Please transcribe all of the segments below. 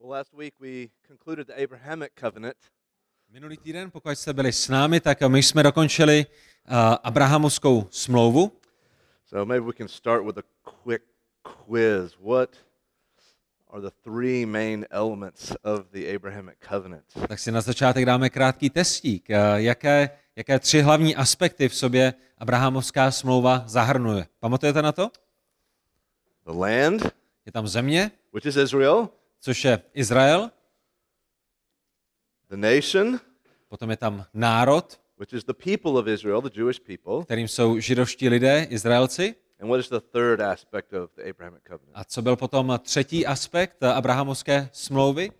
Well, last week we concluded the Abrahamic Covenant. Minulý týden, pokud jste byli s námi, tak my jsme dokončili abrahamovskou smlouvu. So maybe we can start with a quick quiz. What are the three main elements of the Abrahamic Covenant? Tak si na začátek dáme krátký testík. Jaké tři hlavní aspekty v sobě abrahamovská smlouva zahrnuje? Pamatujete na to? The land, je tam země, which is Israel, což je Izrael. The nation, potom je tam národ, which is the people of Israel, the Jewish people, kterým jsou židovští lidé, Izraelci. And what is the third aspect of the Abrahamic Covenant? A co byl potom třetí aspekt abrahamovské smlouvy?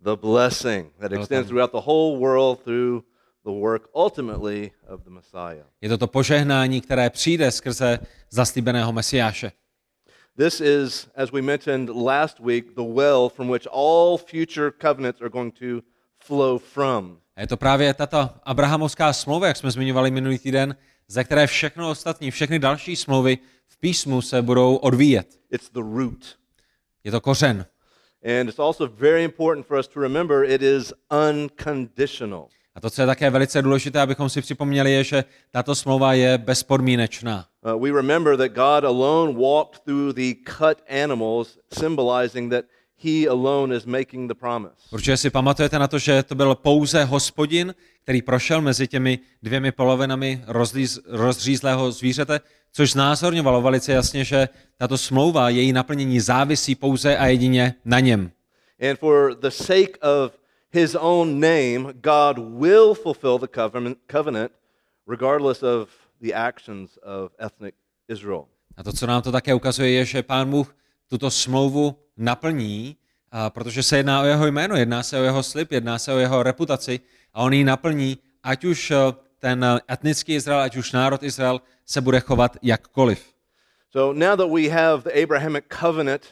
The blessing that extends throughout the whole world through the work ultimately of the Messiah. Je to požehnání, které přijde skrze zaslíbeného Mesiáše. This is, as we mentioned last week, the well from which all future covenants are going to flow from. Je to právě tato abrahamovská smlouva, jak jsme zmiňovali minulý týden, ze které všechno ostatní, všechny další smlouvy v písmu se budou odvíjet. It's the root. Je to kořen. And it's also very important for us to remember it is unconditional. A to, co je také velice důležité, abychom si připomněli, je, že tato smlouva je bezpodmínečná. We remember that God alone walked through the cut animals, symbolizing that he alone is making the promise. Určitě si pamatujete na to, že to byl pouze Hospodin, který prošel mezi těmi dvěmi polovinami rozřízlého zvířete, což znázorňovalo velice jasně, že tato smlouva, její naplnění závisí pouze a jedině na něm. And for the sake of his own name, God will fulfill the covenant regardless of the actions of ethnic Israel. A to, co nám to také ukazuje, je, že Pán Bůh tuto smlouvu naplní, protože se jedná o jeho jméno, jedná se o jeho slib, jedná se o jeho reputaci a on ji naplní, ať už ten etnický Izrael, ať už národ Izrael se bude chovat jakkoliv. So now that we have the Abrahamic covenant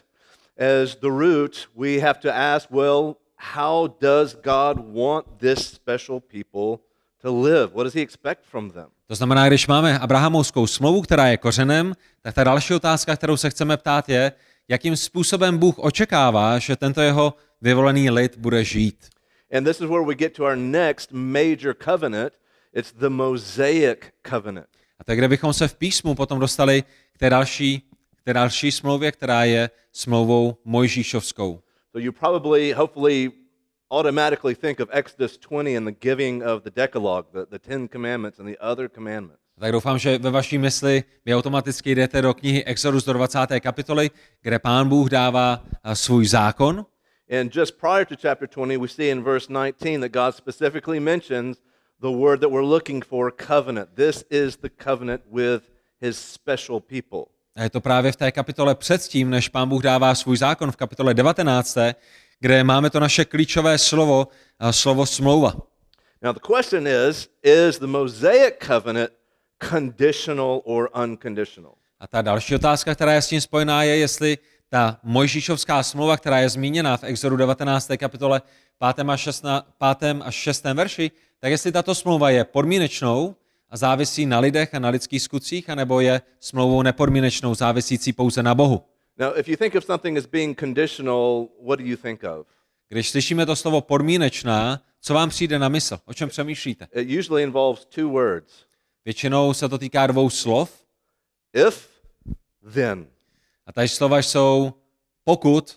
as the root, we have to ask, well, how does God want this special people to live? What does he expect from them? To znamená, když máme abrahamovskou smlouvu, která je kořenem, tak ta další otázka, kterou se chceme ptát, je, jakým způsobem Bůh očekává, že tento jeho vyvolený lid bude žít. And this is where we get to our next major covenant. It's the Mosaic covenant. A tak, kde bychom se v písmu potom dostali k té další smlouvě, která je smlouvou Mojžíšovskou. So you probably, hopefully, automatically think of Exodus 20 and the giving of the Decalogue, the Ten Commandments and the other commandments. Tak doufám, že ve vaší mysli vy automaticky jdete do knihy Exodus do 20. kapitoly, kde Pán Bůh dává svůj zákon. And just prior to chapter 20, we see in verse 19 that God specifically mentions the word that we're looking for, covenant. This is the covenant with his special people. A je to právě v té kapitole předtím, než Pán Bůh dává svůj zákon v kapitole 19., kde máme to naše klíčové slovo, slovo smlouva. Now the question is the Mosaic covenant conditional or unconditional? A ta další otázka, která je s tím spojená, je, jestli ta Mojžíšovská smlouva, která je zmíněna v Exodu 19. kapitole 5. až 6. verši, tak jestli tato smlouva je podmínečnou a závisí na lidech a na lidských skutcích, anebo je smlouvou nepodmínečnou, závisící pouze na Bohu. Now, if you think of something as being conditional, what do you think of? Když slyšíme to slovo podmínečná, co vám přijde na mysl? O čem přemýšlíte? It usually involves two words. Většinou se to týká dvou slov. If, then. A ta slova jsou pokud,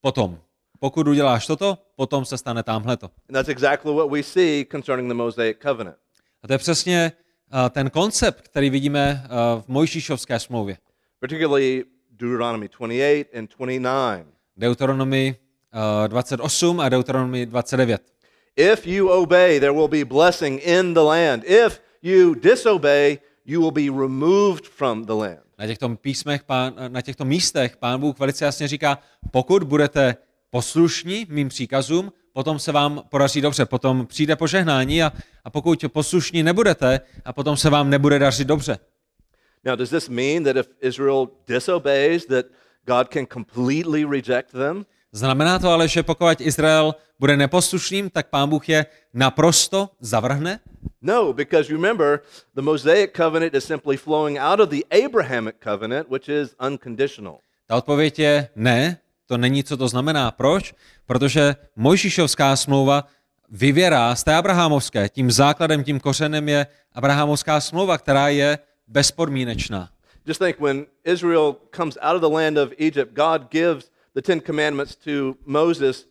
potom. Pokud uděláš toto, potom se stane támhleto. And that's exactly what we see concerning the Mosaic covenant. A to je přesně ten koncept, který vidíme v Mojžíšovské smlouvě. Particularly Deuteronomy 28 and 29. Deuteronomy 28 a Deuteronomy 29. If you obey, there will be blessing in the land. If you disobey, you will be removed from the land. Na těchto místech Pán Bůh velice jasně říká, pokud budete poslušní mým příkazům, potom se vám podaří dobře, potom přijde požehnání a pokud poslušní nebudete, a potom se vám nebude dařit dobře. Now, does this mean that if Israel disobeys, that God can completely reject them? Znamená to ale, že pokud Izrael bude neposlušným, tak Pán Bůh je naprosto zavrhne? No, because remember, the Mosaic covenant is simply flowing out of the Abrahamic covenant, which is unconditional. Ta odpověď je ne, To není, co to znamená. Proč? Protože Mojžíšovská smlouva vyvěrá z té abrahamovské. Tím základem, tím kořenem je abrahamovská smlouva, která je bezpodmínečná. Just think, when Israel comes out of the land of Egypt, God gives the Ten Commandments to Moses.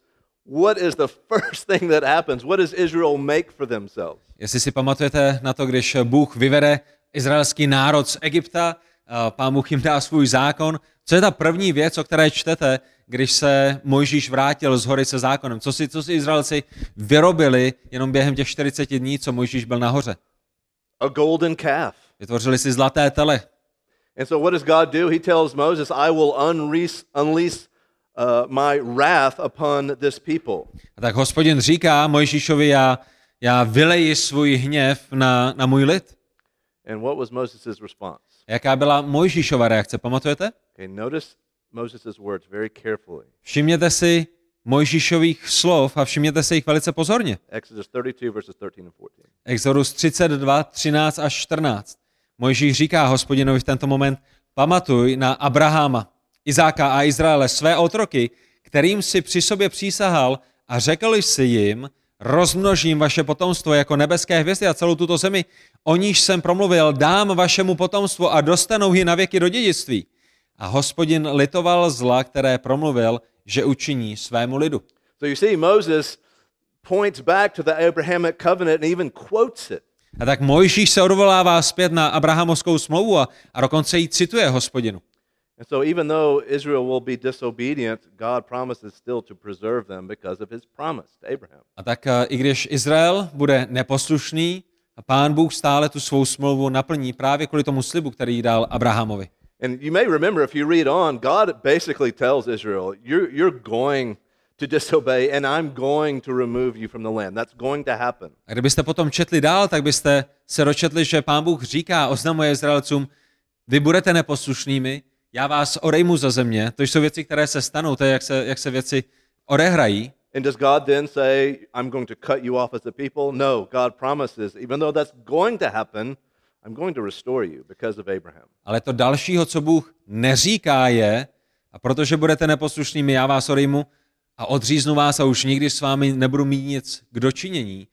What is the first thing that happens? What does Israel make for themselves? Jestli si pamatujete na to, když Bůh vyvede izraelský národ z Egypta, Pán Bůh jim dá svůj zákon. Co je ta první věc, o které čtete, když se Mojžíš vrátil z hory se zákonem? Co si Izraelci vyrobili jenom během těch 40 dní, co Mojžíš byl nahoře? A golden calf. Vytvořili si zlaté tele. And so what does God do? He tells Moses, I will unleash my wrath upon this people. A tak Hospodin říká Mojžíšovi, já vyleji svůj hněv na můj lid. And what was Moses' response? Jaká byla Mojžíšova reakce, pamatujete? Okay, notice Moses' words very carefully. Všimněte si Mojžíšových slov a všimněte si jich velice pozorně. Exodus 32 verses 13 and 14. Exodus 32, 13 až 14. Mojžíš říká Hospodinovi v tento moment, pamatuj na Abrahama, Izáka a Izraele, své otroky, kterým si při sobě přísahal a řekl jsi jim, rozmnožím vaše potomstvo jako nebeské hvězdy a celou tuto zemi, o níž jsem promluvil, dám vašemu potomstvu a dostanou ji navěky do dědictví. A Hospodin litoval zla, které promluvil, že učiní svému lidu. So you see, Moses points back to the Abrahamic covenant and even quotes it. A tak Mojžíš se odvolává zpět na abrahamovskou smlouvu a dokonce ji cituje Hospodinu. And so even though Israel will be disobedient, God promises still to preserve them because of his promise to Abraham. A tak i když Izrael bude neposlušný, Pán Bůh stále tu svou smlouvu naplní právě kvůli tomu slibu, který dal Abrahamovi. And you may remember if you read on, God basically tells Israel, you're going to disobey and I'm going to remove you from the land. That's going to happen. A kdybyste potom četli dál, tak byste se dočetli, že Pán Bůh říká, oznamuje Izraelcům, vy budete neposlušnými, já vás odejmu ze země. To jsou věci, které se stanou, to je, jak se věci odehrají. And does God then say, I'm going to cut you off as a people? No, God promises, even though that's going to happen, I'm going to restore you because of Abraham. Ale to dalšího, co Bůh neříká je, a protože budete neposlušnými, já vás odejmu a odříznu vás a už nikdy s vámi nebudu mít nic k dočinění.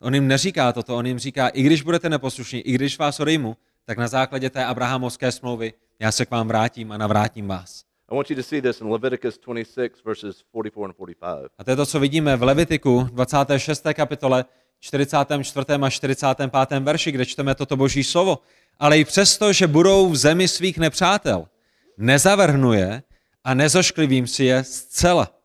On jim neříká toto, on jim říká, i když budete neposlušní, i když vás odejmu, tak na základě té abrahamovské smlouvy já se k vám vrátím a navrátím vás. I want you to see this in Leviticus 26 verses 44 and 45. A to je to, co vidíme v Levitiku 26. kapitole 44. a 45. verši, kde čteme toto Boží slovo. Ale i přesto, že budou v zemi svých nepřátel, nezavrhnu je a nezošklivím si je zcela.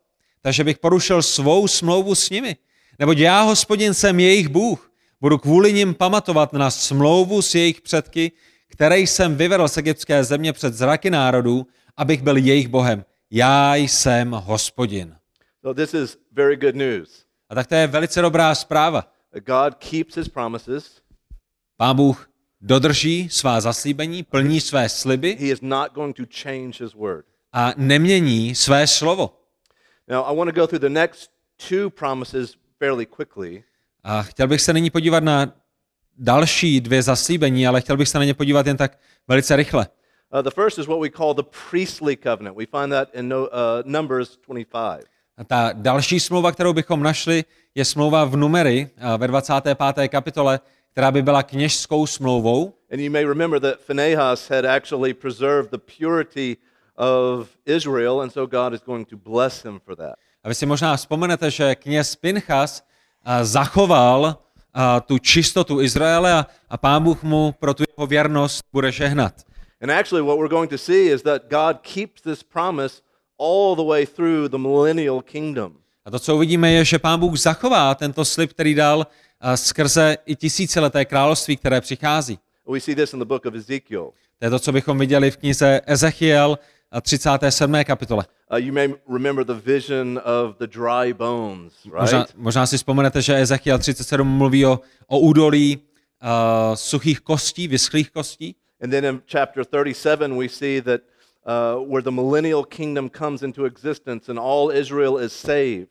Takže bych porušil svou smlouvu s nimi. Neboť já, Hospodin, jsem jejich Bůh. Budu kvůli nim pamatovat na smlouvu s jejich předky, které jsem vyvedl z egyptské země před zraky národů, abych byl jejich Bohem. Já jsem Hospodin. So this is very good news. A tak to je velice dobrá zpráva. God keeps his promises. Pán Bůh dodrží svá zaslíbení, plní své sliby. He is not going to change his word. A nemění své slovo. Now I want to go through the next two promises fairly quickly. A chtěl bych se nyní podívat na další dvě zaslíbení, ale chtěl bych se na ně podívat jen tak velice rychle. The first is what we call the priestly covenant. We find that in Numbers 25. A ta další smlouva, kterou bychom našli, je smlouva v Numery ve 25. kapitole, která by byla kněžskou smlouvou. And you may remember that Phinehas had actually preserved the purity of Israel, and so God is going to bless him for that. A vy si možná vzpomenete, že kněz Phinehas zachoval tu čistotu Izraele a Pán Bůh mu pro tu jeho věrnost bude žehnat. And actually what we're going to see is that God keeps this promise all the way through the millennial kingdom. A to, co uvidíme, je, že Pán Bůh zachová tento slib, který dal skrze i tisícileté království, které přichází. We see this in the book of Ezekiel. To je to, co bychom viděli v knize Ezekiel a 37. kapitole. You may remember the vision of the dry bones, right? Možná si vzpomenete, že Ezekiel 37 mluví o údolí suchých kostí, vyschlých kostí. And then in chapter 37 we see that where the millennial kingdom comes into existence and all Israel is saved.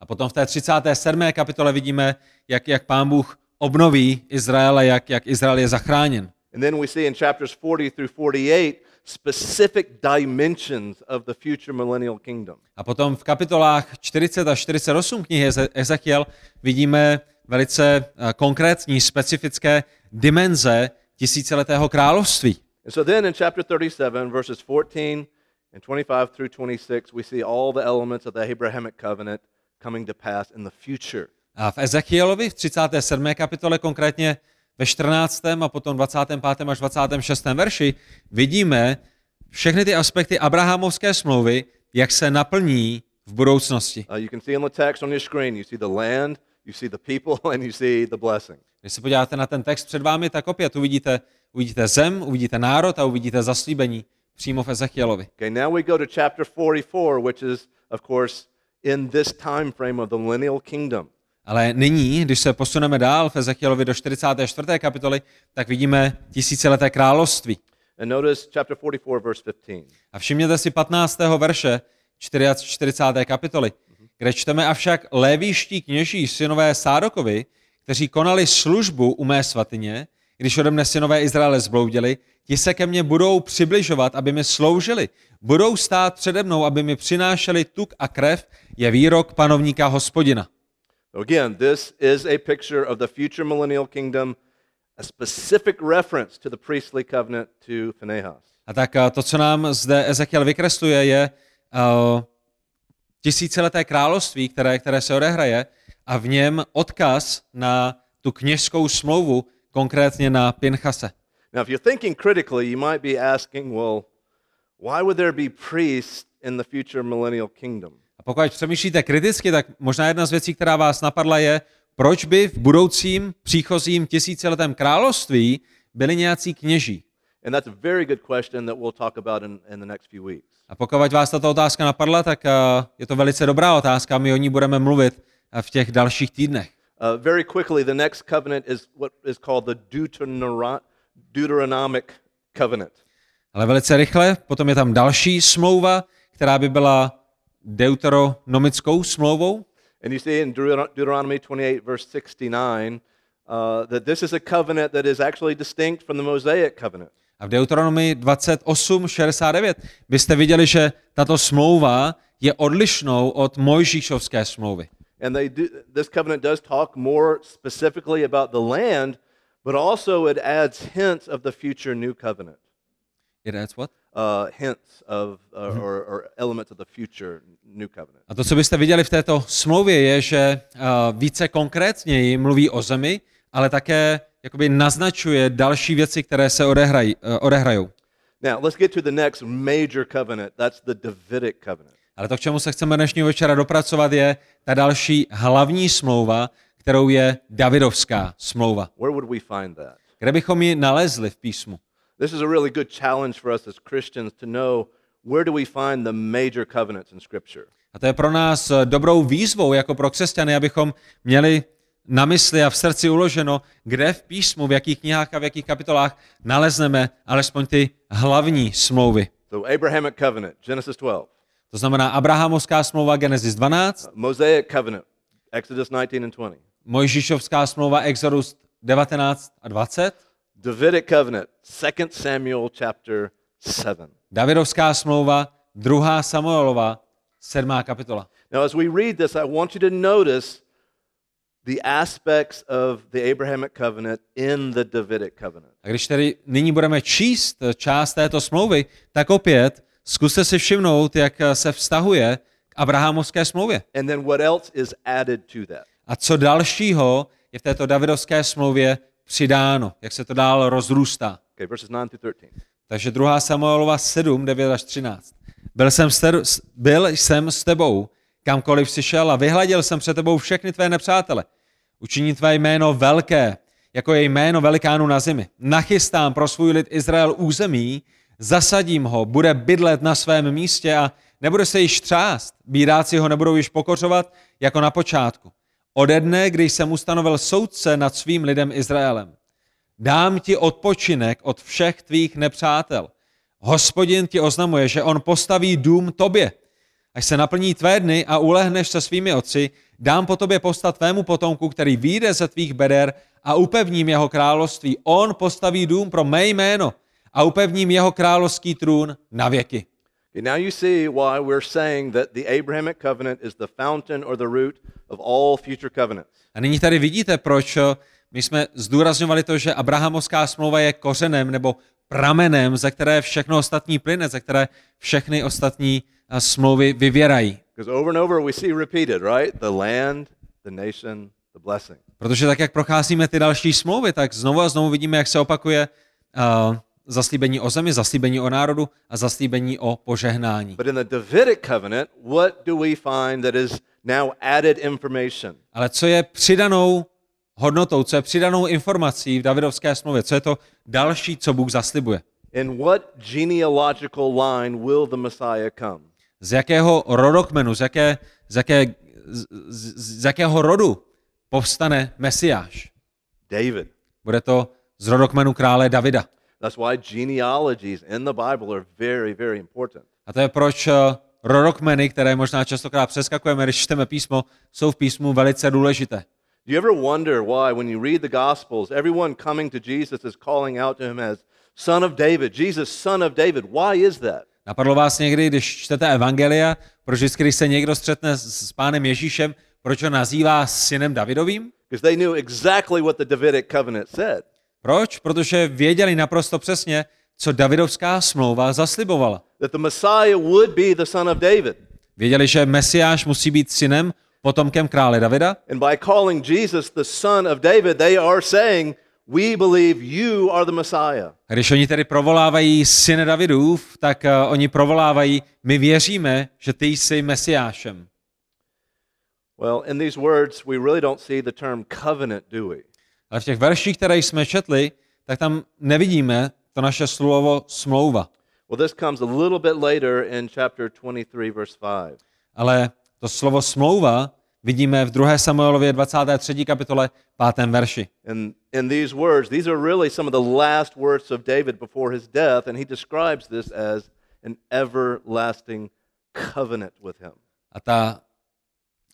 A potom v té 37. kapitole vidíme, jak Pán Bůh obnoví Izrael a jak Izrael je zachráněn. And then we see in chapters 40 through 48 specific dimensions of the future millennial kingdom. A potom v kapitolách 40 a 48 knihy Ezekiel vidíme velice konkrétní, specifické dimenze tisíciletého království. And so then in chapter 37 verses 14 and 25 through 26 we see all the elements of the Abrahamic covenant coming to pass in the future. A v Ezekielovi v 37. kapitole, konkrétně ve 14. a potom 25. až 26. verši, vidíme všechny ty aspekty Abrahamovské smlouvy, jak se naplní v budoucnosti. Když se podíváte na ten text před vámi, tak opět uvidíte zem, uvidíte národ a uvidíte zaslíbení přímo v Ezekielovi. Okay, now we go to chapter 44, which is of course in this time frame of the millennial kingdom. Ale nyní, když se posuneme dál v Ezekielovi do 44. kapitoly, tak vidíme tisícileté království. A všimněte si 15. verše 44. kapitoly, kde čteme: avšak lévíští kněží, synové Sádokovi, kteří konali službu u mé svatyně, když ode mne synové Izraele zbloudili, ti se ke mně budou přibližovat, aby mi sloužili. Budou stát přede mnou, aby mi přinášeli tuk a krev, je výrok panovníka Hospodina. So again, this is a picture of the future millennial kingdom, a specific reference to the priestly covenant to Phinehas. A tak to, co nám zde Ezekiel vykresluje, je tisícileté království, které se odehraje, a v něm odkaz na tu kněžskou smlouvu, konkrétně na Pinchase. Now if you're thinking critically, you might be asking, well, why would there be priests in the future millennial kingdom? A pokud přemýšlíte kriticky, tak možná jedna z věcí, která vás napadla, je, proč by v budoucím příchozím tisíciletém království byli nějací kněží. A pokud vás tato otázka napadla, tak je to velice dobrá otázka, my o ní budeme mluvit v těch dalších týdnech. Very quickly, the next covenant is what is called the Deuteronomic Covenant. Ale velice rychle, potom je tam další smlouva, která by byla deuteronomickou smlouvou. And you see in Deuteronomy 28 verse 69 that this is a covenant that is actually distinct from the Mosaic covenant. A v Deuteronomii 28:69 byste viděli, že tato smlouva je odlišnou od Mojžíšovské smlouvy. And this covenant does talk more specifically about the land, but also it adds hints of the future new covenant. It adds what? Hints of or elements of the future new covenant. A to, co byste viděli v této smlouvě, je, že více konkrétněji mluví o zemi, ale také jakoby naznačuje další věci, které se odehrajou. Now let's get to the next major covenant. That's the Davidic covenant. Ale to, k čemu se chceme dnešního večera dopracovat, je ta další hlavní smlouva, kterou je Davidovská smlouva. Where would we find that? Kde bychom ji nalezli v písmu? This is a really good challenge for us as Christians to know where do we find the major covenants in Scripture. A to je pro nás dobrou výzvou jako pro křesťany, abychom měli na mysli a v srdci uloženo, kde v písmu, v jakých knihách a v jakých kapitolách nalezneme alespoň ty hlavní smlouvy. So Abrahamic covenant, Genesis 12. To znamená Abrahamovská smlouva, Genesis 12. Mosaic covenant, Exodus 19 and 20. Mojžíšovská smlouva, Exodus 19 a 20. Davidic covenant, 2 Samuel chapter 7. Davidovská smlouva, 2. Samuelova, 7. kapitola. Now as we read this, I want you to notice the aspects of the Abrahamic covenant in the Davidic covenant. A když tedy nyní budeme číst část této smlouvy, tak opět zkuste si všimnout, jak se vztahuje k Abrahamovské smlouvě. And then what else is added to that? A co dalšího je v této Davidovské smlouvě přidáno, jak se to dál rozrůstá. Okay, verses 9 through 13. Takže 2. Samuelova 7, 9 až 13. Byl jsem s tebou, kamkoliv jsi šel, a vyhladil jsem před tebou všechny tvé nepřátele. Učiním tvé jméno velké, jako je jméno velikánů na zemi. Nachystám pro svůj lid Izrael území, zasadím ho, bude bydlet na svém místě a nebude se již třást. Bídáci ho nebudou již pokořovat jako na počátku. Ode dne, když jsem ustanovil soudce nad svým lidem Izraelem. Dám ti odpočinek od všech tvých nepřátel. Hospodin ti oznamuje, že on postaví dům tobě. Až se naplní tvé dny a ulehneš se svými otci, dám po tobě postat tvému potomku, který vyjde ze tvých beder, a upevním jeho království. On postaví dům pro mé jméno a upevním jeho královský trůn na věky. Now you see why we're saying that the Abrahamic covenant is the fountain or the root of all future covenants. A nyní tady vidíte, proč my jsme zdůrazňovali to, že abrahamovská smlouva je kořenem nebo pramenem, ze které všechno ostatní plyne, ze které všechny ostatní smlouvy vyvěrají. Protože tak, jak procházíme ty další smlouvy, tak znovu a znovu vidíme, jak se opakuje zaslíbení o zemi, zaslíbení o národu a zaslíbení o požehnání. Ale co je přidanou hodnotou, co je přidanou informací v Davidovské smlouvě, co je to další, co Bůh zaslibuje? Z jakého rodokmenu, z jakého rodu povstane Mesiáš? David. Bude to z rodokmenu krále Davida. That's why genealogies in the Bible are very, very important. A to je proč rodokmeny, které možná častokrát přeskakujeme, když čteme písmo, jsou v písmu velice důležité. Do you ever wonder why, when you read the Gospels, everyone coming to Jesus is calling out to him as Son of David, Jesus, Son of David? Why is that? Napadlo vás někdy, když čtete evangelia, proč vždycky, když se někdo střetne s pánem Ježíšem, proč ho nazývá synem Davidovým? Because they knew exactly what the Davidic covenant said. Proč? Protože věděli naprosto přesně, co Davidovská smlouva zaslibovala. That the Messiah would be the son of David. Věděli, že Mesiáš musí být synem, potomkem krále Davida. And by calling Jesus the son of David, they are saying, we believe you are the Messiah. Když oni tedy provolávají syna Davidův, tak oni provolávají, my věříme, že ty jsi Mesiášem. Well, in these words we really don't see the term covenant, do we? Ale v těch verších, které jsme četli, tak tam nevidíme to naše slovo smlouva. Well, this comes a little bit later in chapter 23 verse 5. Ale to slovo smlouva vidíme v 2. Samuelově 23. kapitole 5. verši. In these words, these are really some of the last words of David before his death, and he describes this as an everlasting covenant with him. A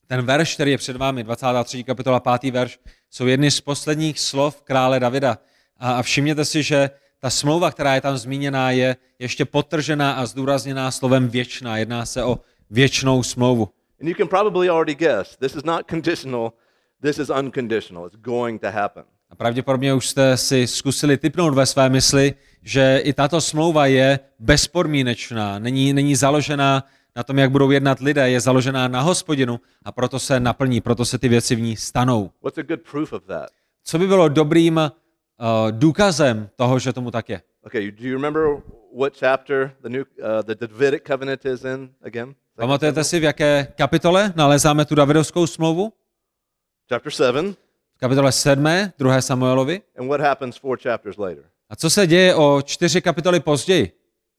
ten verš, který je před vámi, 23. kapitola 5. verš, jsou jedny z posledních slov krále Davida. A všimněte si, že ta smlouva, která je tam zmíněná, je ještě podtržená a zdůrazněná slovem věčná. Jedná se o věčnou smlouvu. And you can probably already guess, this is not conditional, this is unconditional. It's going to happen. A pravděpodobně už jste si zkusili tipnout ve své mysli, že i tato smlouva je bezpodmínečná, není založená na tom, jak budou jednat lidé, je založená na Hospodinu a proto se naplní, proto se ty věci v ní stanou. Co by bylo dobrým důkazem toho, že tomu tak je? Okay, do you remember what chapter the Davidic covenant is in again? Pamatujete si, v jaké kapitole nalézáme tu Davidovskou smlouvu? Chapter 7. V kapitole 7, 2. Samuelovi. And what happens 4 chapters later? A co se děje o 4 kapitoly později,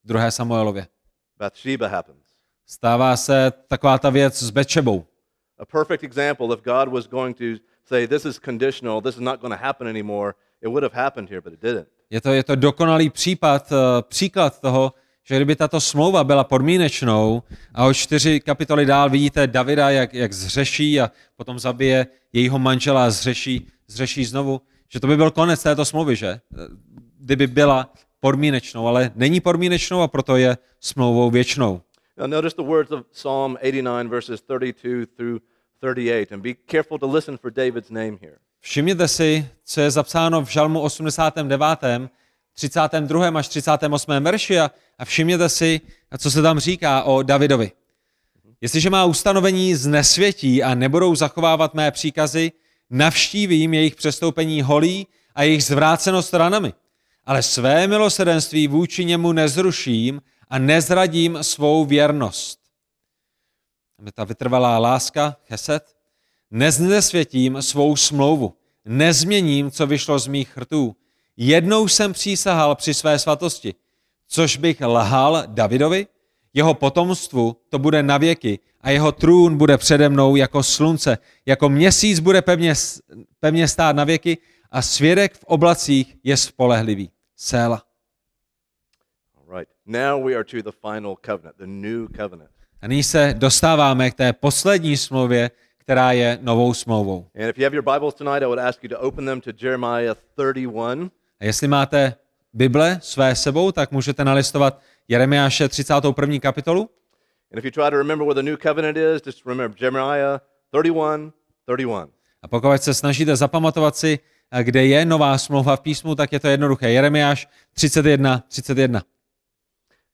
2. Samuelově? Bathsheba happens. Stává se taková ta věc s Bathshebou. A perfect example if God was going to say this is conditional, this is not going to happen anymore, it would have happened here but it didn't. Je to dokonalý příklad toho, že kdyby tato smlouva byla podmínečnou a o 4 kapitoly dál vidíte Davida, jak zřeší a potom zabije jejího manžela a zřeší znovu, že to by byl konec této smlouvy, že? Kdyby byla podmínečnou, ale není podmínečnou a proto je smlouvou věčnou. Now notice the words of Psalm 89 verses 32 through 38 and be careful to listen for David's name here. Všimněte si, co je zapsáno v Žalmu 89, 32. až 38. verši a všimněte si, co se tam říká o Davidovi. Jestliže má ustanovení znesvětí a nebudou zachovávat mé příkazy, navštívím jejich přestoupení holí a jejich zvrácenost ranami. Ale své milosrdenství vůči němu nezruším a nezradím svou věrnost. Ta vytrvalá láska, chesed, neznesvětím svou smlouvu, nezměním, co vyšlo z mých rtů. Jednou jsem přísahal při své svatosti, což bych lhal Davidovi, jeho potomstvu to bude navěky a jeho trůn bude přede mnou jako slunce, jako měsíc bude pevně stát navěky a svědek v oblacích je spolehlivý. Séla. Right. Now we are to the final covenant, the new covenant. A nyní se dostáváme k té poslední smlouvě, která je novou smlouvou. And if you have your Bibles tonight, I would ask you to open them to Jeremiah 31. A jestli máte Bible své sebou, tak můžete nalistovat Jeremiáše 31. kapitolu. And if you try to remember what the new covenant is, just remember Jeremiah 31:31. A pokud se snažíte zapamatovat si, kde je nová smlouva v písmu, tak je to jednoduché. Jeremiáš 31:31.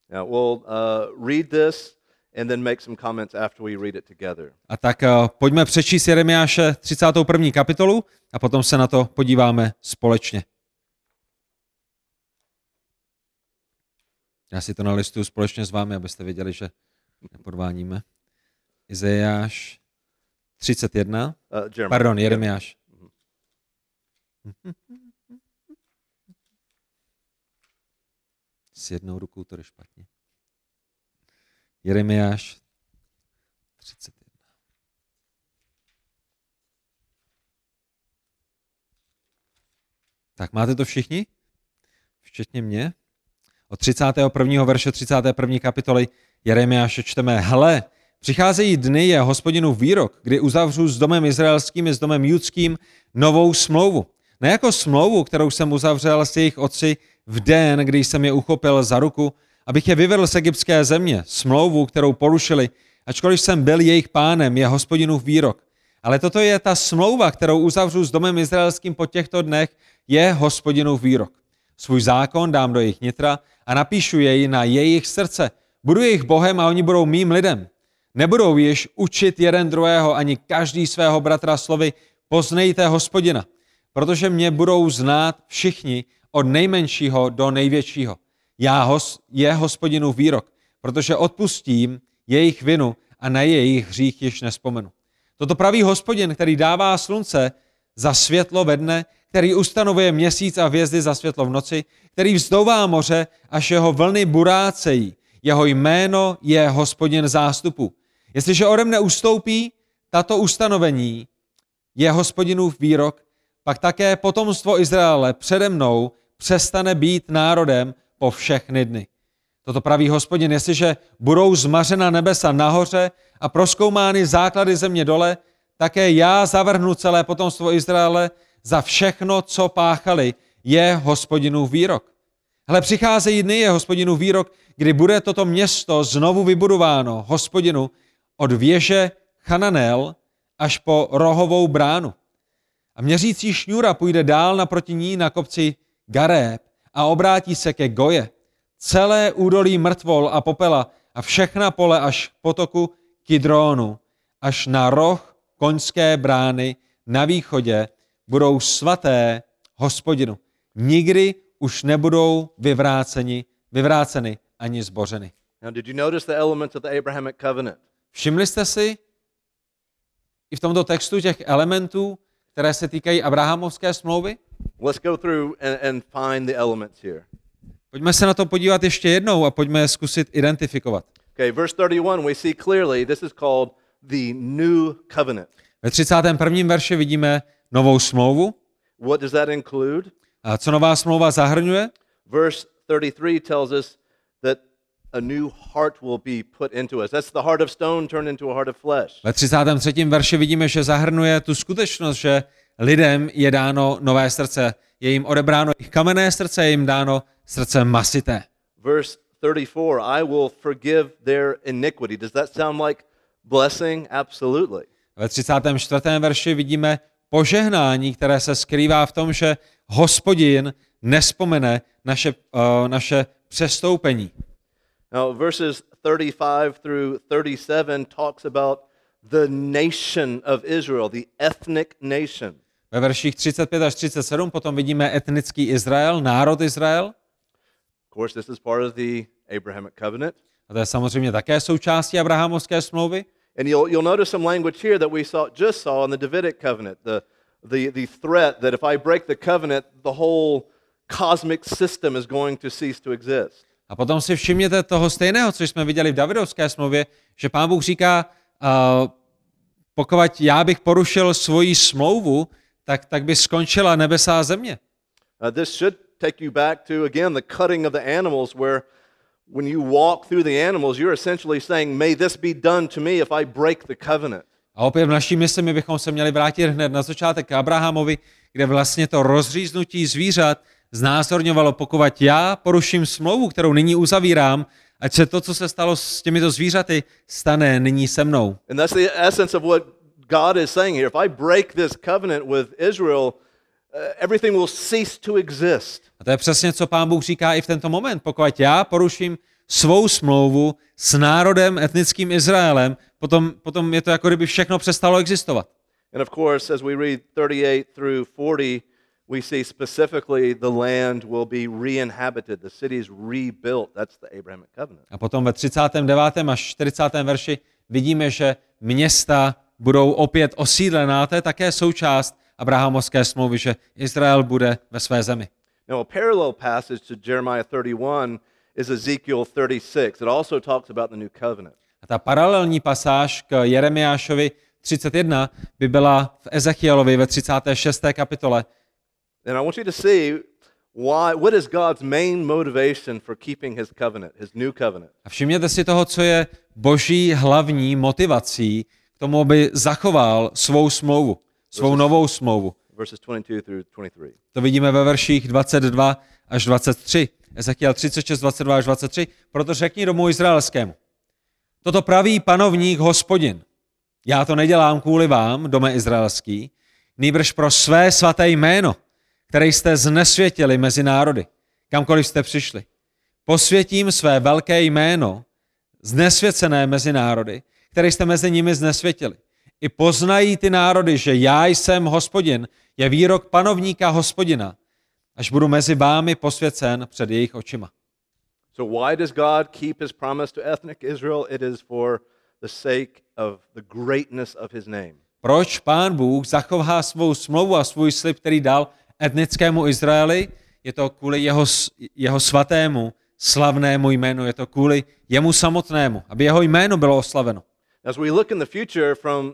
Now we'll read this and then make some comments after we read it together. A tak pojďme přečíst Jeremiáše 31. kapitolu a potom se na to podíváme společně. Já si to nalistuju společně s vámi, abyste věděli, že nepodváníme. Izajáš 31. Pardon, Jeremiáš. S jednou rukou to je špatně. Jeremiáš 31. Tak máte to všichni? Včetně mě? Od 31. verše 31. kapitoly Jeremiáše čteme: Hle, přicházejí dny, je Hospodinův výrok, kdy uzavřu s domem izraelským i s domem judským novou smlouvu. Ne jako smlouvu, kterou jsem uzavřel s jejich otci v den, kdy jsem je uchopil za ruku, abych je vyvedl z egyptské země, smlouvu, kterou porušili, ačkoliv jsem byl jejich pánem, je Hospodinův výrok. Ale toto je ta smlouva, kterou uzavřu s domem izraelským po těchto dnech, je Hospodinův výrok. Svůj zákon dám do jejich nitra a napíšu jej na jejich srdce. Budu jejich Bohem a oni budou mým lidem. Nebudou již učit jeden druhého ani každý svého bratra slovy poznejte Hospodina, protože mě budou znát všichni od nejmenšího do největšího. Je Hospodinův výrok, protože odpustím jejich vinu a na jejich hřích již nespomenu. Toto pravý Hospodin, který dává slunce za světlo ve dne, který ustanovuje měsíc a hvězdy za světlo v noci, který vzdouvá moře, až jeho vlny burácejí. Jeho jméno je Hospodin zástupu. Jestliže ode mne ustoupí tato ustanovení, je Hospodinův výrok, pak také potomstvo Izraele přede mnou přestane být národem po všechny dny. Toto praví Hospodin, jestliže budou zmařena nebesa nahoře a proskoumány základy země dole, také já zavrhnu celé potomstvo Izraele za všechno, co páchali, je Hospodinův výrok. Hle, přicházejí dny, je Hospodinův výrok, kdy bude toto město znovu vybudováno Hospodinu od věže Chananel až po rohovou bránu. A měřící šňůra půjde dál naproti ní na kopci Gareb a obrátí se ke Goje. Celé údolí mrtvol a popela a všechna pole až k potoku Kidronu, až na roh Koňské brány na východě budou svaté Hospodinu. Nikdy už nebudou vyvráceny ani zbořeny. Now, did you notice the elements of the Abrahamic covenant? Všimli jste si i v tomto textu těch elementů, které se týkají Abrahamovské smlouvy? Let's go through and find the elements here. Pojďme se na to podívat ještě jednou a pojďme je zkusit identifikovat. Okay, verse 31 we see clearly this is called the new covenant. Ve 31. verši vidíme novou smlouvu. What does that include? A co nová smlouva zahrnuje? Verse 33 tells us that a new heart will be put into us. That's the heart of stone turned into a heart of flesh. Ve 33. verši vidíme, že zahrnuje tu skutečnost, že lidem je dáno nové srdce. Je jim odebráno jejich kamenné srdce, je jim dáno srdce masité. Verse 34, I will forgive their iniquity. Does that sound like blessing? Absolutely. Ve 34. verši vidíme požehnání, které se skrývá v tom, že Hospodin nespomene naše přestoupení. Now, verses 35 through 37 talks about the nation of Israel, the ethnic nation. Ve verších 35 až 37 potom vidíme etnický Izrael, národ Izrael. Of course, this is part of the Abrahamic covenant. A to je samozřejmě také součástí Abrahamovské smlouvy. And you'll notice some language here that we saw in the Davidic covenant, the threat that if I break the covenant, the whole cosmic system is going to cease to exist. A potom si všimněte toho stejného, co jsme viděli v Davidovské smlouvě, že Pán Bůh říká, pokud já bych porušil svoji smlouvu, tak by skončila nebesa a země. This should take you back to again the cutting of the animals where when you walk through the animals, you're essentially saying, may this be done to me if I break the covenant. A opět v naší mysli bychom se měli vrátit hned na začátek k Abrahamovi, kde vlastně to rozříznutí zvířat znásilňovalo, pokud já poruším smlouvu, kterou nyní uzavírám, ať se to, co se stalo s těmito zvířaty, stane nyní se mnou. And that's the essence of what God is saying here. If I break this covenant with Israel, everything will cease to exist. A to je přesně, co Pán Bůh říká i v tento moment. Pokud já poruším svou smlouvu s národem etnickým Izraelem, potom je to, jako kdyby všechno přestalo existovat. And of course, as we read 38 through 40, we see specifically the land will be re-inhabited, the cities rebuilt. That's the Abrahamic covenant. A potom ve 39. až 40. verši vidíme, že města budou opět osídlená. To je také součást Abrahamovské smlouvy, že Izrael bude ve své zemi. Now a parallel passage to Jeremiah 31 is Ezekiel 36. It also talks about the new covenant. A ta paralelní pasáž k Jeremiášovi 31 by byla v Ezechielovi ve 36. kapitole. And I want you to see what is God's main motivation for keeping his covenant, his new covenant. A všimněte si toho, co je Boží hlavní motivací k tomu, aby zachoval svou smlouvu, svou novou smlouvu. Verses 22 through 23. To vidíme ve verších 22 až 23. Ezekiel 36, 22 až 23. Proto řekni domu izraelskému. Toto praví panovník Hospodin. Já to nedělám kvůli vám, dome izraelský, nýbrž pro své svaté jméno, které jste znesvětili mezi národy, kamkoliv jste přišli. Posvětím své velké jméno, znesvěcené mezi národy, které jste mezi nimi znesvětili. I poznají ty národy, že já jsem Hospodin, je výrok panovníka Hospodina, až budu mezi vámi posvěcen před jejich očima. So why does God keep his promise to ethnic Israel? It is for the sake of the greatness of his name. Proč Pán Bůh zachová svou smlouvu a svůj slib, který dal etnickému Izraeli? Je to kvůli jeho svatému, slavnému jménu, je to kvůli jemu samotnému, aby jeho jméno bylo oslaveno. As we look in the future from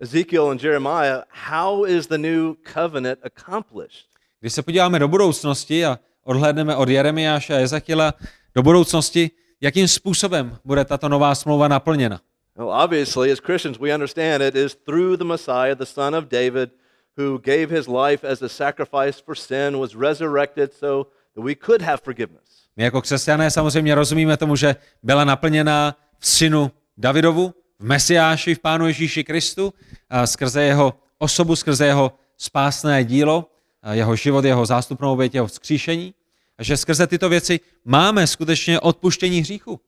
Ezekiel and Jeremiah, how is the new covenant accomplished? Když se podíváme do budoucnosti a odhlédneme od Jeremiáše a Ezekiela do budoucnosti, jakým způsobem bude tato nová smlouva naplněna? Well, obviously, as Christians, we understand it is through the Messiah, the son of David, who gave his life as a sacrifice for sin, was resurrected so that we could have forgiveness. My jako křesťané samozřejmě rozumíme tomu, že byla naplněna v synu Davidovu, v Mesiáši, v Pánu Ježíši Kristu, a skrze jeho osobu, skrze jeho spásné dílo, jeho život, jeho zástupnou oběť, jeho vzkříšení, a že skrze tyto věci máme skutečně odpuštění hříchu.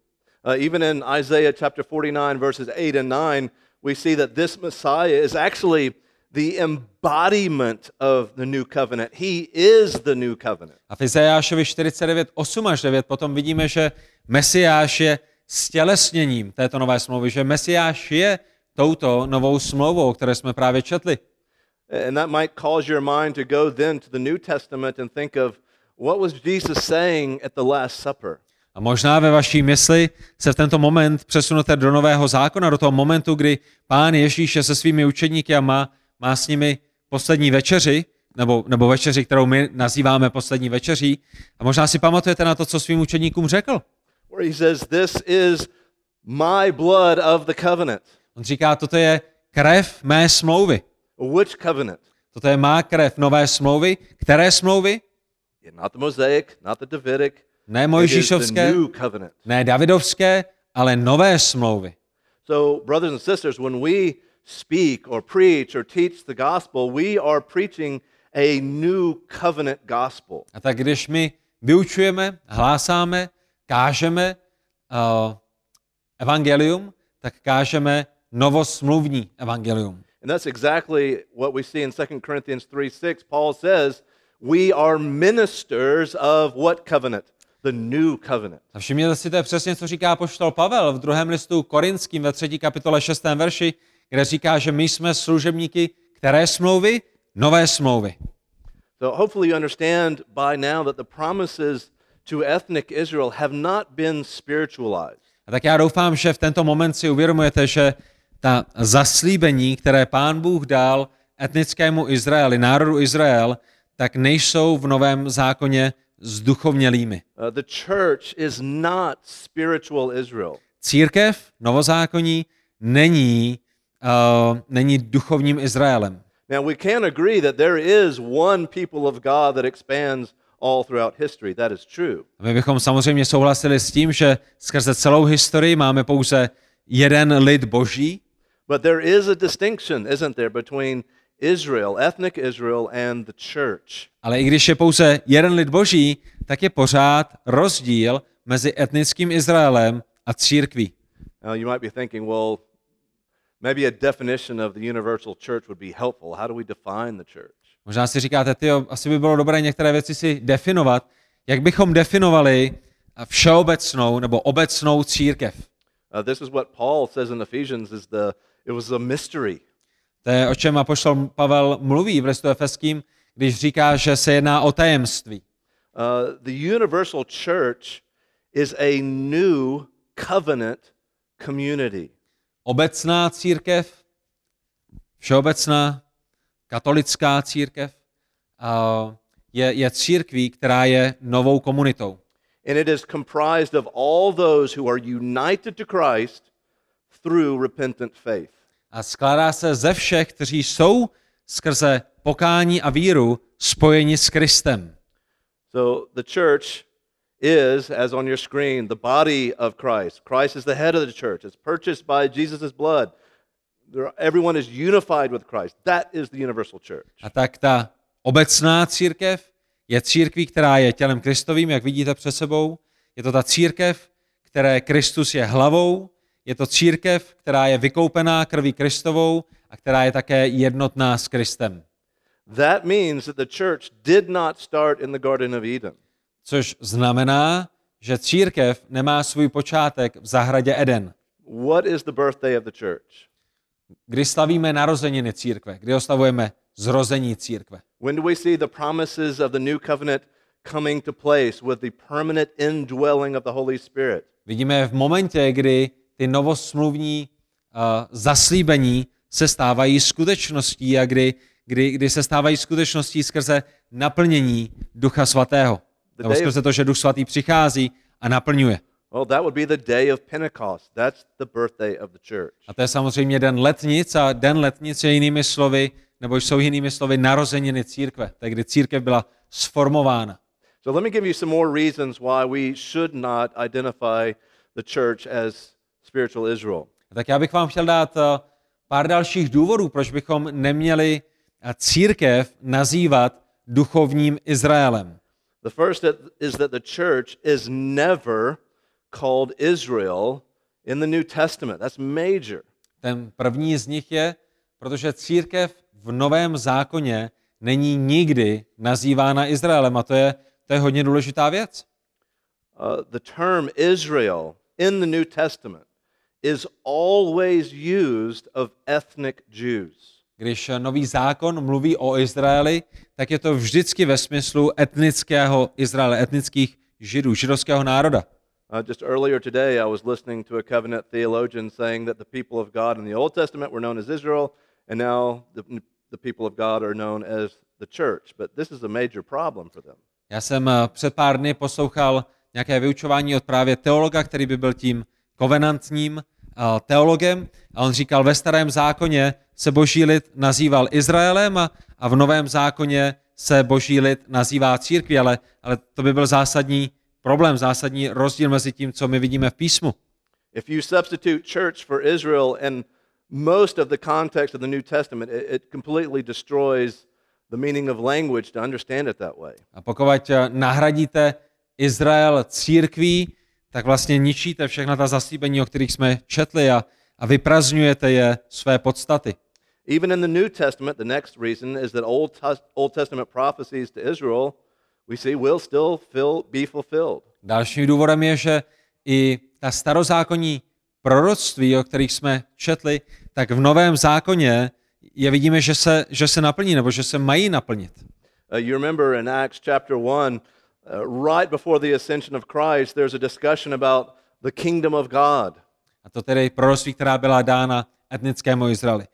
Even in Isaiah chapter 49 verses 8 and 9, we see that this Messiah is actually the embodiment of the new covenant. He is the new covenant. A v Izajášovi 49, 8 až 9 potom vidíme, že Mesiáš je stělesněním této nové smlouvy, že Mesiáš je touto novou smlouvou, o které jsme právě četli. And that might cause your mind to go then to the New Testament and think of what was Jesus saying at the Last Supper. A možná ve vaší mysli se v tento moment přesunete do Nového zákona, do toho momentu, kdy Pán Ježíš je se svými učedníky a má s nimi poslední večeři, nebo večeři, kterou my nazýváme poslední večeří. A možná si pamatujete na to, co svým učedníkům řekl. Where he says, this is my blood of the covenant. On říká, toto je krev mé smlouvy. Which covenant? Toto je má krev nové smlouvy. Které smlouvy? Yeah, not the Mosaic, not the Davidic. Ne mojžíšovské, ne davidovské, ale nové smlouvy. So brothers and sisters, when we speak or preach or teach the gospel, we are preaching a new covenant gospel. A tak když my vyučujeme, hlásáme, kážeme evangelium, tak kážeme novosmluvní evangelium. And that's exactly what we see in 2 Corinthians 3:6. Paul says, we are ministers of what covenant? The new covenant. A všimněte si, to je přesně, co říká apoštol Pavel v druhém listu Korinským ve 3. kapitole 6. verši, kde říká, že my jsme služebníky které smlouvy? Nové smlouvy. So hopefully you understand by now that the promises to ethnic Israel have not been spiritualized. A tak já doufám, že v tento moment si uvědomujete, že ta zaslíbení, které Pán Bůh dal etnickému Izraeli, národu Izrael, tak nejsou v Novém zákoně zduchovnělými. The church is not spiritual Israel. Církev, novozákonní, není duchovním Izraelem. Now we can agree that there is one people of God that expands all throughout history. That is true. My bychom samozřejmě souhlasili s tím, že skrze celou historii máme pouze jeden lid Boží. But there is a distinction, isn't there, between Israel, ethnic Israel, and the church. Ale i když je pouze jeden lid Boží, tak je pořád rozdíl mezi etnickým Izraelem a církví. You might be thinking, well, maybe a definition of the universal church would be helpful. How do we define the church? Možná si říkáte, tyjo, asi by bylo dobré některé věci si definovat. Jak bychom definovali všeobecnou nebo obecnou církev? This is what Paul says in Ephesians is it was a mystery. To je, o čem apoštol Pavel mluví v listu Efeským, když říká, že se jedná o tajemství. The universal church is a new covenant community. Obecná církev, všeobecná katolická církev je církví, která je novou komunitou. And it is comprised of all those who are united to Christ through repentant faith. A skládá se ze všech, kteří jsou skrze pokání a víru spojeni s Kristem. So the church is, as on your screen, the body of Christ. Christ is the head of the church. It's purchased by Jesus' blood. Everyone is unified with Christ. That is the universal church. A tak ta obecná církev je církví, která je tělem Kristovým, jak vidíte před sebou. Je to ta církev, které Kristus je hlavou. Je to církev, která je vykoupená krví Kristovou a která je také jednotná s Kristem. That means that the church did not start in the Garden of Eden. Což znamená, že církev nemá svůj počátek v zahradě Eden. What is the birthday of the church? Kdy slavíme narozeniny církve, kdy oslavujeme zrození církve. When do we see the promises of the new covenant coming to place with the permanent indwelling of the Holy Spirit? Vidíme v momentě, kdy ty novosmluvní zaslíbení se stávají skutečností a kdy se stávají skutečností skrze naplnění Ducha Svatého. Nebo skrze to, že Duch Svatý přichází a naplňuje. Well, that would be the day of Pentecost. That's the birthday of the church. A to je samozřejmě den letnic a den letnic je jinými slovy, nebo jsou jinými slovy narozeniny církve, tak kdy církev byla sformována. So let me give you some more reasons why we should not identify the church as spiritual Israel. Tak já bych vám chtěl dát pár dalších důvodů, proč bychom neměli církev nazývat duchovním Izraelem. The first is that the church is never called Israel in the New Testament. That's major. Ten první z nich je, protože církev v Novém zákoně není nikdy nazývána Izraelem, a to je hodně důležitá věc. The term Israel in the New Testament is always used of ethnic Jews. Když Nový zákon mluví o Izraeli, tak je to vždycky ve smyslu etnického Izraele, etnických Židů, židovského národa. Just earlier today I was listening to a covenant theologian saying that the people of God in the Old Testament were known as Israel and now the people of God are known as the church, but this is a major problem for them. Já jsem před pár dny poslouchal nějaké vyučování od právě teologa, který by byl tím kovenantním teologem, a on říkal, ve Starém zákoně se Boží lid nazýval Izraelem a v Novém zákoně se Boží lid nazývá církví, ale to by byl zásadní problém, zásadní rozdíl mezi tím, co my vidíme v písmu. If you substitute church for Israel in most of the context of the New Testament, it completely destroys the meaning of language to understand it that way. A pokud nahradíte Izrael církví, tak vlastně ničíte všechna ta zaslíbení, o kterých jsme četli, a vyprazňujete je své podstaty. Even in the New Testament, the next reason is that Old Testament prophecies to Israel we see will still be fulfilled. Dalším důvodem je, že i ta starozákonní proroctví, o kterých jsme četli, tak v Novém zákoně je vidíme, že se naplní, nebo že se mají naplnit. You remember in Acts chapter 1, right before the ascension of Christ, there's a discussion about the kingdom of God. A to tedy proroctví, která byla dána etnickému Izraeli.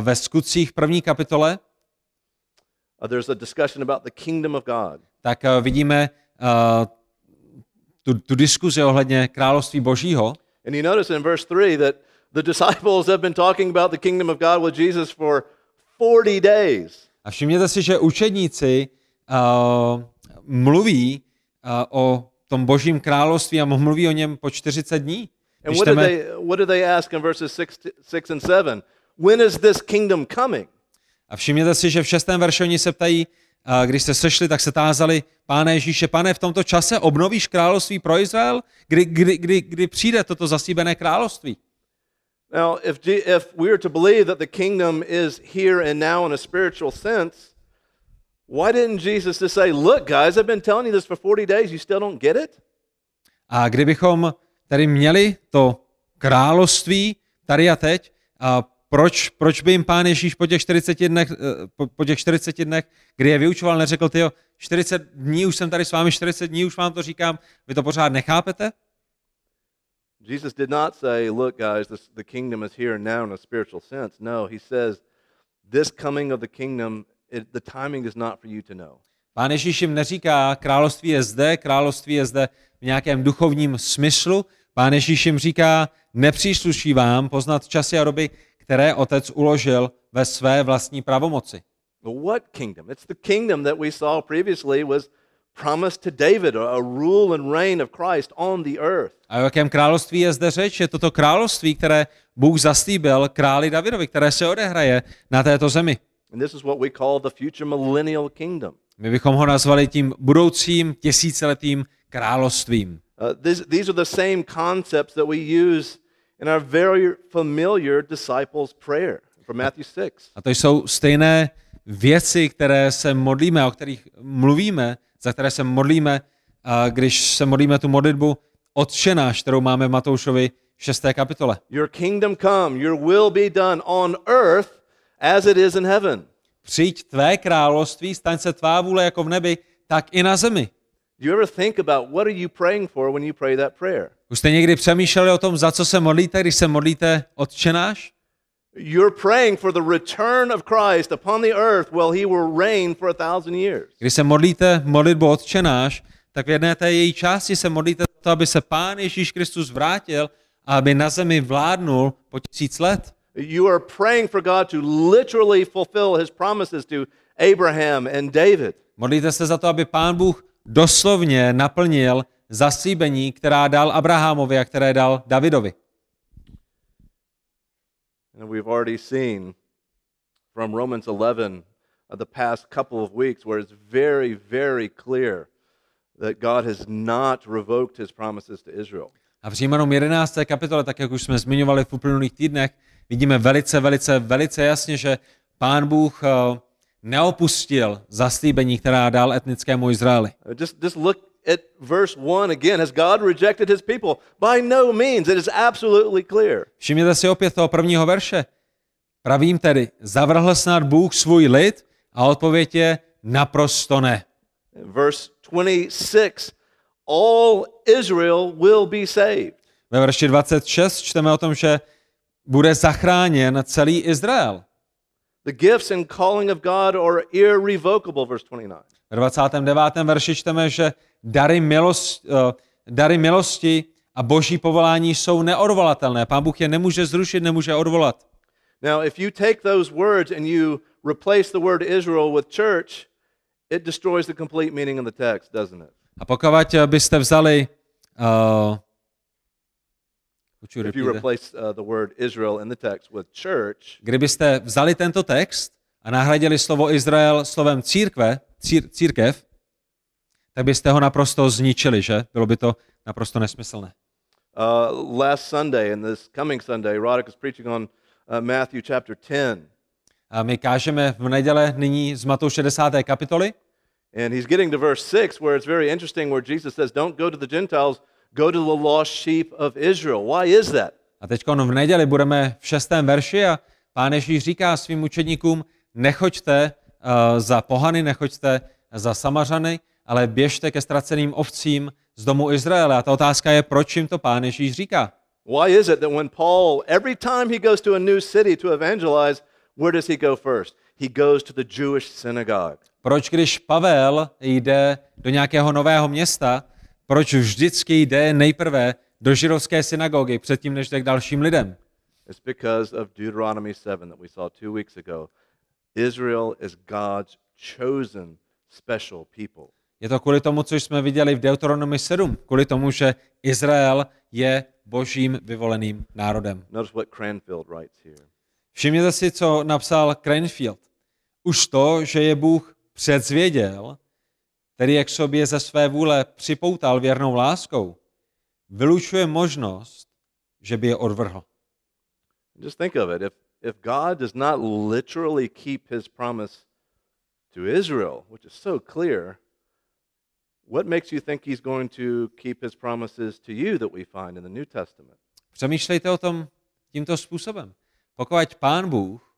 Ve Skutcích 1. kapitole there's a discussion about the kingdom of God. Tak vidíme tu diskuzi ohledně království Božího. And you notice in verse 3 that the disciples have been talking about the kingdom of God with Jesus for 40 days. A všimněte si, že učedníci mluví o tom Božím království a mluví o něm po 40 dní. And what do they ask in verses 6 and 7? When is this kingdom coming? A všimněte si, že v 6. verši oni se ptají, když se sešli, tak se tázali Pána Ježíše: Pane, v tomto čase obnovíš království pro Izrael? Kdy přijde toto zasíbené království? Now, if we are to believe that the kingdom is here and now in a spiritual sense, why didn't Jesus just say, look guys, I've been telling you this for 40 days, you still don't get it? A kdybychom tady měli to království tady a teď, proč by jim Pán Ježíš po těch 40 dnech, kdy je vyučoval, neřekl: tyjo, 40 dní už jsem tady s vámi, 40 dní už vám to říkám, vy to pořád nechápete? Jesus did not say, look guys, the kingdom is here now in a spiritual sense. No, he says, this coming of the kingdom, the timing is not for you to know. Pán Ježíš jim neříká, království je zde v nějakém duchovním smyslu. Pán Ježíš jim říká, nepřísluší vám poznat časy a doby, které Otec uložil ve své vlastní pravomoci. What kingdom? It's the kingdom that we saw previously was promised to David, a rule and reign of Christ on the earth. A o jakém království je zde řeč? Je toto království, které Bůh zaslíbil králi Davidovi, které se odehraje na této zemi. And this is what we call the future millennial kingdom. My bychom ho nazvali tím budoucím tisíciletým královstvím. These are the same concepts that we use in our very familiar disciples prayer from Matthew 6. A to jsou stejné věci, které se modlíme, o kterých mluvíme, za které se modlíme, když se modlíme tu modlitbu Otče náš, kterou máme v Matoušovi 6. kapitole. Your kingdom come, your will be done on earth as it is in heaven. Přijď tvé království, staň se tvá vůle jako v nebi, tak i na zemi. Do you ever think about what are you praying for when you pray that prayer? Už jste někdy přemýšleli o tom, za co se modlíte, když se modlíte Otče náš? You're praying for the return of Christ upon the earth while he will reign for 1,000 years. Když se modlíte modlitbu Otče náš, tak v jedné té její části se modlíte to, aby se Pán Ježíš Kristus vrátil a aby na zemi vládnul po 1000 let. You are praying for God to literally fulfill his promises to Abraham and David. Modlíte se za to, aby Pán Bůh doslovně naplnil zaslíbení, která dal Abrahamovi a které dal Davidovi. And we've already seen from Romans 11 of the past couple of weeks where it's very, very clear that God has not revoked his promises to Israel. A v Římanům 11. kapitole, tak jak už jsme zmiňovali v uplynulých týdnech, vidíme velice, velice, velice jasně, že Pán Bůh neopustil zaslíbení, která dal etnickému Izraeli. Just look at verse 1 again. Has God rejected his people? By no means. It is absolutely clear. Všimněte si opět toho prvního verše. Pravím tedy, zavrhl snad Bůh svůj lid? A odpověď je naprosto ne. Verse 26. All Israel will be saved. Ve verši 26 čteme o tom, že bude zachráněn celý Izrael. The gifts and calling of God are irrevocable, verse 29. Ve 29. verši čteme, že dary milosti a Boží povolání jsou neodvolatelné. Pán Bůh je nemůže zrušit, nemůže odvolat. Now if you take those words and you replace the word Israel with church, it destroys the complete meaning of the text, doesn't it? A pokud byste vzali the word Israel in the text with church, kdybyste vzali tento text a nahradili slovo Izrael slovem církev, tak byste ho naprosto zničili, že? Bylo by to naprosto nesmyslné. Last Sunday and this coming Sunday, Roderick is preaching on Matthew chapter 10. A my kážeme v neděle nyní z Matouše 10. kapitoly. And he's getting to verse 6 where it's very interesting where Jesus says, don't go to the Gentiles, go to the lost sheep of Israel. Why is that? A teďkon v neděli budeme v 6. verši a Pán Ježíš říká svým učedníkům, nechoďte za pohany, nechoďte za Samařany, ale běžte ke ztraceným ovcím z domu Izraele. A ta otázka je, proč jim to Pán Ježíš říká? Why is it that when Paul, every time he goes to a new city to evangelize, where does he go first? He goes to the Jewish synagogue. Proč, když Pavel jde do nějakého nového města, proč vždycky jde nejprve do židovské synagogy, předtím než jde k dalším lidem? It's because of Deuteronomy 7 that we saw 2 weeks ago. Israel is God's chosen special people. Je to kvůli tomu, co jsme viděli v Deuteronomii 7, kvůli tomu, že Izrael je božím vyvoleným národem. Všimněte si, co napsal Cranfield. Už to, že je Bůh předzvěděl, tedy jak sobě ze své vůle připoutal věrnou láskou, vylučuje možnost, že by je odvrhl. Just think of it. If God does not literally keep his promise to Israel, which is so clear, what makes you think he's going to keep his promises to you that we find in the New Testament? Přemýšlejte o tom tímto způsobem. Pokud Pán Bůh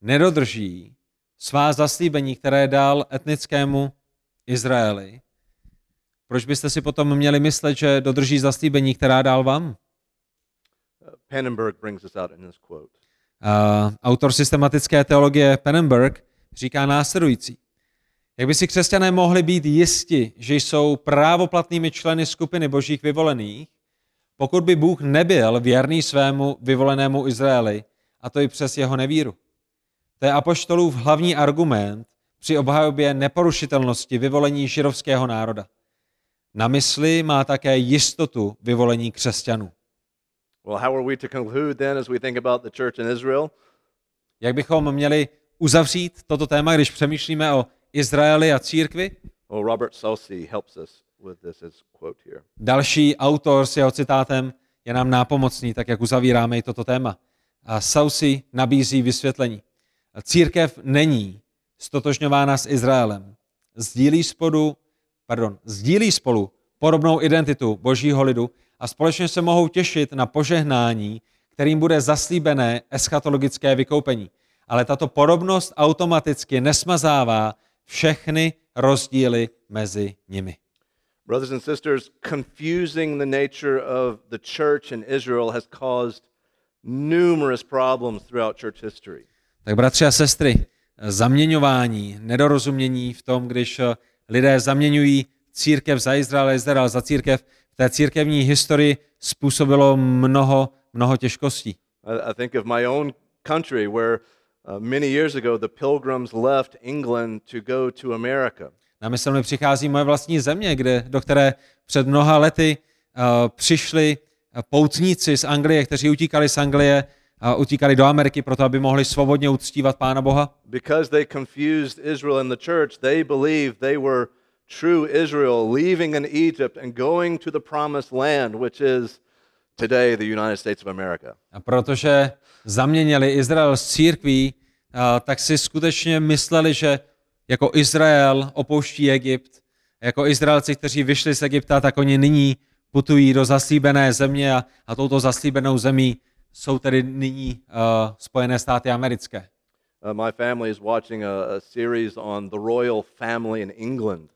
nedodrží svá zaslíbení, které dal etnickému Izraeli, proč byste si potom měli myslet, že dodrží zaslíbení, která dal vám? Penenberg brings this out in his quote. Autor systematické teologie Penenberg říká následující. Jak by si křesťané mohli být jisti, že jsou právoplatnými členy skupiny božích vyvolených, pokud by Bůh nebyl věrný svému vyvolenému Izraeli, a to i přes jeho nevíru? To je apoštolův hlavní argument při obhajobě neporušitelnosti vyvolení židovského národa. Na mysli má také jistotu vyvolení křesťanů. Well, how are we to conclude then as we think about the church in Israel? Jak bychom měli uzavřít toto téma, když přemýšlíme o Izraeli a církvi? Well, Robert Saucy helps us with this quote here. Další autor s jeho citátem je nám nápomocný, tak jak uzavíráme i toto téma. A Saucy nabízí vysvětlení. Církev není stotožňována s Izraelem. Sdílí spolu podobnou identitu božího lidu a společně se mohou těšit na požehnání, kterým bude zaslíbené eschatologické vykoupení. Ale tato podobnost automaticky nesmazává všechny rozdíly mezi nimi. Brothers and sisters, confusing the nature of the church in Israel has caused numerous problems throughout church history. Tak bratři a sestry, zaměňování, nedorozumění v tom, když lidé zaměňují církev za Izrael a Izrael za církev, v té církevní historii způsobilo mnoho těžkostí. I think of my own country where many years ago the pilgrims left England to go to America. Na mysl mi přichází moje vlastní země, do které před mnoha lety přišli poutníci z Anglie, kteří utíkali z Anglie a utíkali do Ameriky proto, aby mohli svobodně uctívat Pána Boha. Because they confused Israel and the church, they believed they were true Israel leaving in Egypt and going to the promised land, which is today the United States of America. A protože zaměnili Izrael s církví, tak si skutečně mysleli, že jako Izrael opouští Egypt, jako Izraelci, kteří vyšli z Egypta, tak oni nyní putují do zaslíbené země a touto zaslíbenou zemí jsou tedy nyní Spojené státy americké. My family is watching a series on the royal family in England.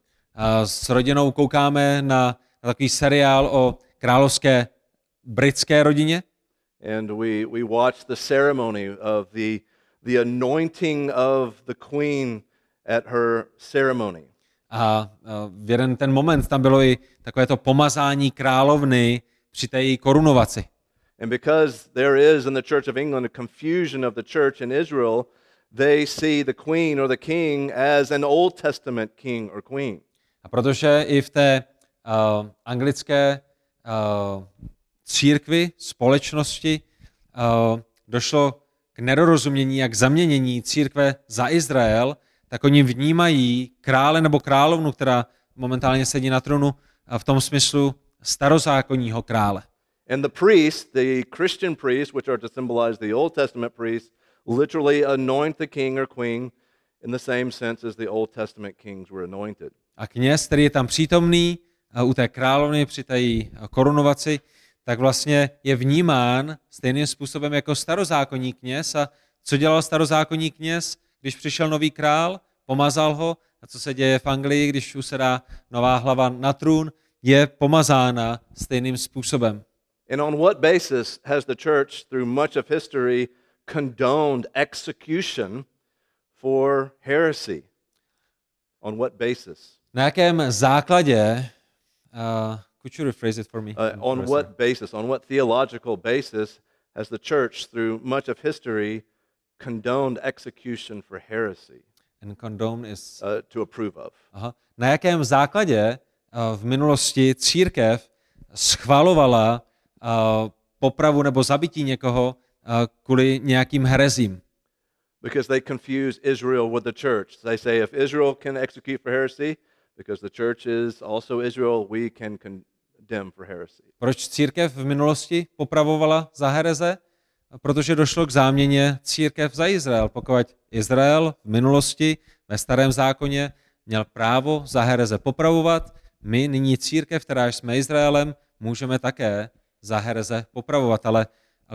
S rodinou koukáme na takový seriál o královské britské rodině. And we watched the ceremony of the anointing of the queen at her ceremony. A v jeden ten moment tam bylo i takové to pomazání královny při té její korunovaci. And because there is in the Church of England a confusion of the church in Israel, they see the queen or the king as an Old Testament king or queen. A protože i v té anglické církvi, společnosti došlo k nedorozumění a k zaměnění církve za Izrael, tak oni vnímají krále nebo královnu, která momentálně sedí na trůnu, v tom smyslu starozákonního krále. And the priests, the Christian priests, which are to symbolize the Old Testament priests, literally anoint the king or queen in the same sense as the Old Testament kings were anointed. A kněz, který je tam přítomný u té královny při té korunovaci, tak vlastně je vnímán stejným způsobem jako starozákonní kněz. A co dělal starozákonní kněz, když přišel nový král, pomazal ho, a co se děje v Anglii, když usedá nová hlava na trůn, je pomazána stejným způsobem. And on what basis has the church through much of history condoned execution for heresy? On what basis? Na jakém základě could you rephrase it for me? On what basis, on what theological basis has the church through much of history condoned execution for heresy? And condone is to approve of. Aha. na jakém základě v minulosti církev schvalovala popravu nebo zabití někoho kvůli nějakým herezím. Because they confuse Israel with the church. They say if Israel can execute for heresy, because the church is also Israel, we can condemn for heresy. Proč církev v minulosti popravovala za hereze? Protože došlo k záměně církev za Izrael. Pokud Izrael v minulosti ve Starém zákoně měl právo za hereze popravovat, my nyní církev, která jsme Izraelem, můžeme také za hereze popravovat, ale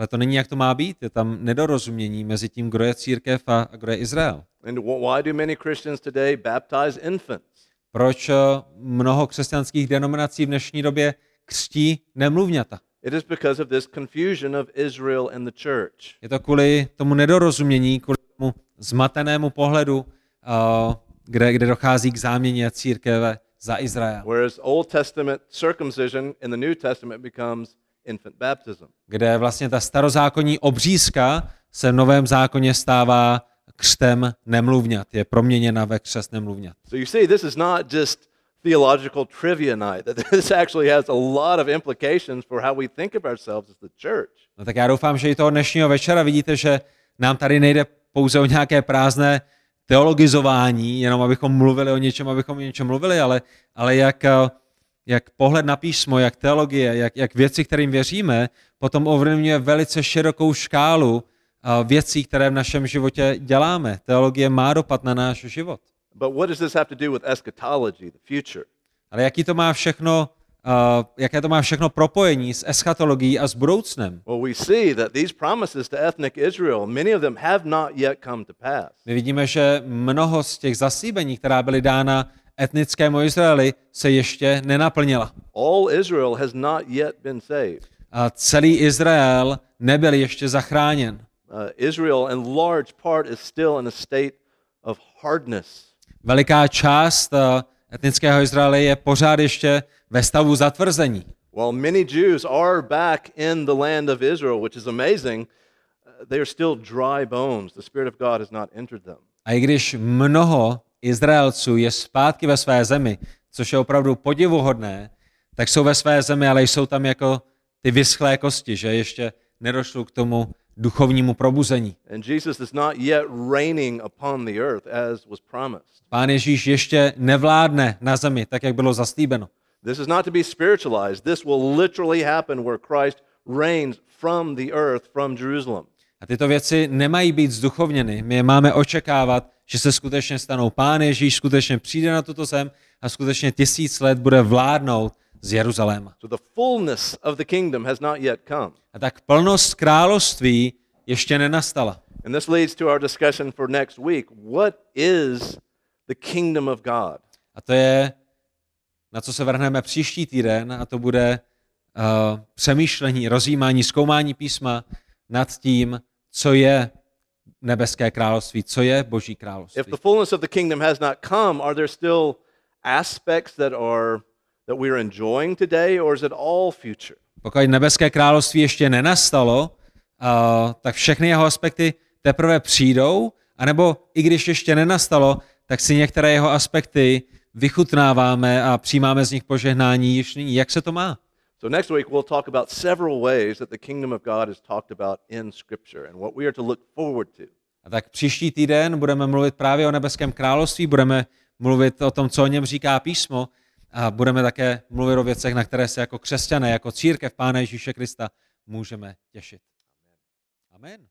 to není, jak to má být. Je tam nedorozumění mezi tím, kdo je církev a kdo je Izrael. Proč mnoho křesťanských denominací v dnešní době křtí nemluvňata? Je to kvůli tomu nedorozumění, kvůli tomu zmatenému pohledu, kde dochází k záměně církve za Izrael. Whereas Old Testament circumcision in the New Testament becomes infant baptism. Kde vlastně ta starozákonní obřízka se v Novém zákoně stává křtem nemluvňat, je proměněna ve křest nemluvňat. So you see, this is not just theological trivia night. This actually has a lot of implications for how we think of ourselves as the church. No tak já doufám, že i toho dnešního večera vidíte, že nám tady nejde pouze o nějaké prázdné teologizování, jenom abychom mluvili o něčem, ale jak pohled na písmo, jak teologie, jak věci, kterým věříme, potom ovlivňuje velice širokou škálu věcí, které v našem životě děláme. Teologie má dopad na náš život. But what does this have to do with eschatology, the future? Ale jaké to má všechno propojení s eschatologií a s budoucnem? My vidíme, že mnoho z těch zaslíbení, která byly dána etnickému Izraeli, se ještě nenaplnila. A celý Izrael nebyl ještě zachráněn. Israel in large part is still in a state of hardness. Veliká část etnického Izraele je pořád ještě ve stavu zatvrzení. While many Jews are back in the land of Israel, which is amazing, they are still dry bones. The Spirit of God has not entered them. A i když mnoho Izraelců je zpátky ve své zemi, což je opravdu podivuhodné, tak jsou ve své zemi, ale jsou tam jako ty vyschlé kosti, že ještě nedošlo k tomu duchovnímu probuzení. Pán Ježíš ještě nevládne na zemi, tak jak bylo zaslíbeno. This is not to be spiritualized. This will literally happen where Christ reigns from the earth, from Jerusalem. A tyto věci nemají být zduchovněny. My je máme očekávat, že se skutečně stanou. Pán Ježíš skutečně přijde na tuto zem a skutečně 1000 let bude vládnout z Jeruzaléma. So the fullness of the kingdom has not yet come. A tak plnost království ještě nenastala. And this leads to our discussion for next week. What is the kingdom of God? A to je, na co se vrhneme příští týden, a to bude přemýšlení, rozjímání, zkoumání písma nad tím, co je nebeské království, co je Boží království. If the fullness of the kingdom has not come, are there still aspects that we are enjoying today, or is it all future? Pokud nebeské království ještě nenastalo, tak všechny jeho aspekty teprve přijdou, anebo i když ještě nenastalo, tak si některé jeho aspekty vychutnáváme a přijímáme z nich požehnání již nyní. Jak se to má? So next week we'll talk about several ways that the kingdom of God is talked about in Scripture and what we are to look forward to. A tak příští týden budeme mluvit právě o nebeském království, budeme mluvit o tom, co o něm říká písmo, a budeme také mluvit o věcech, na které se jako křesťané, jako církev Pána Ježíše Krista můžeme těšit. Amen.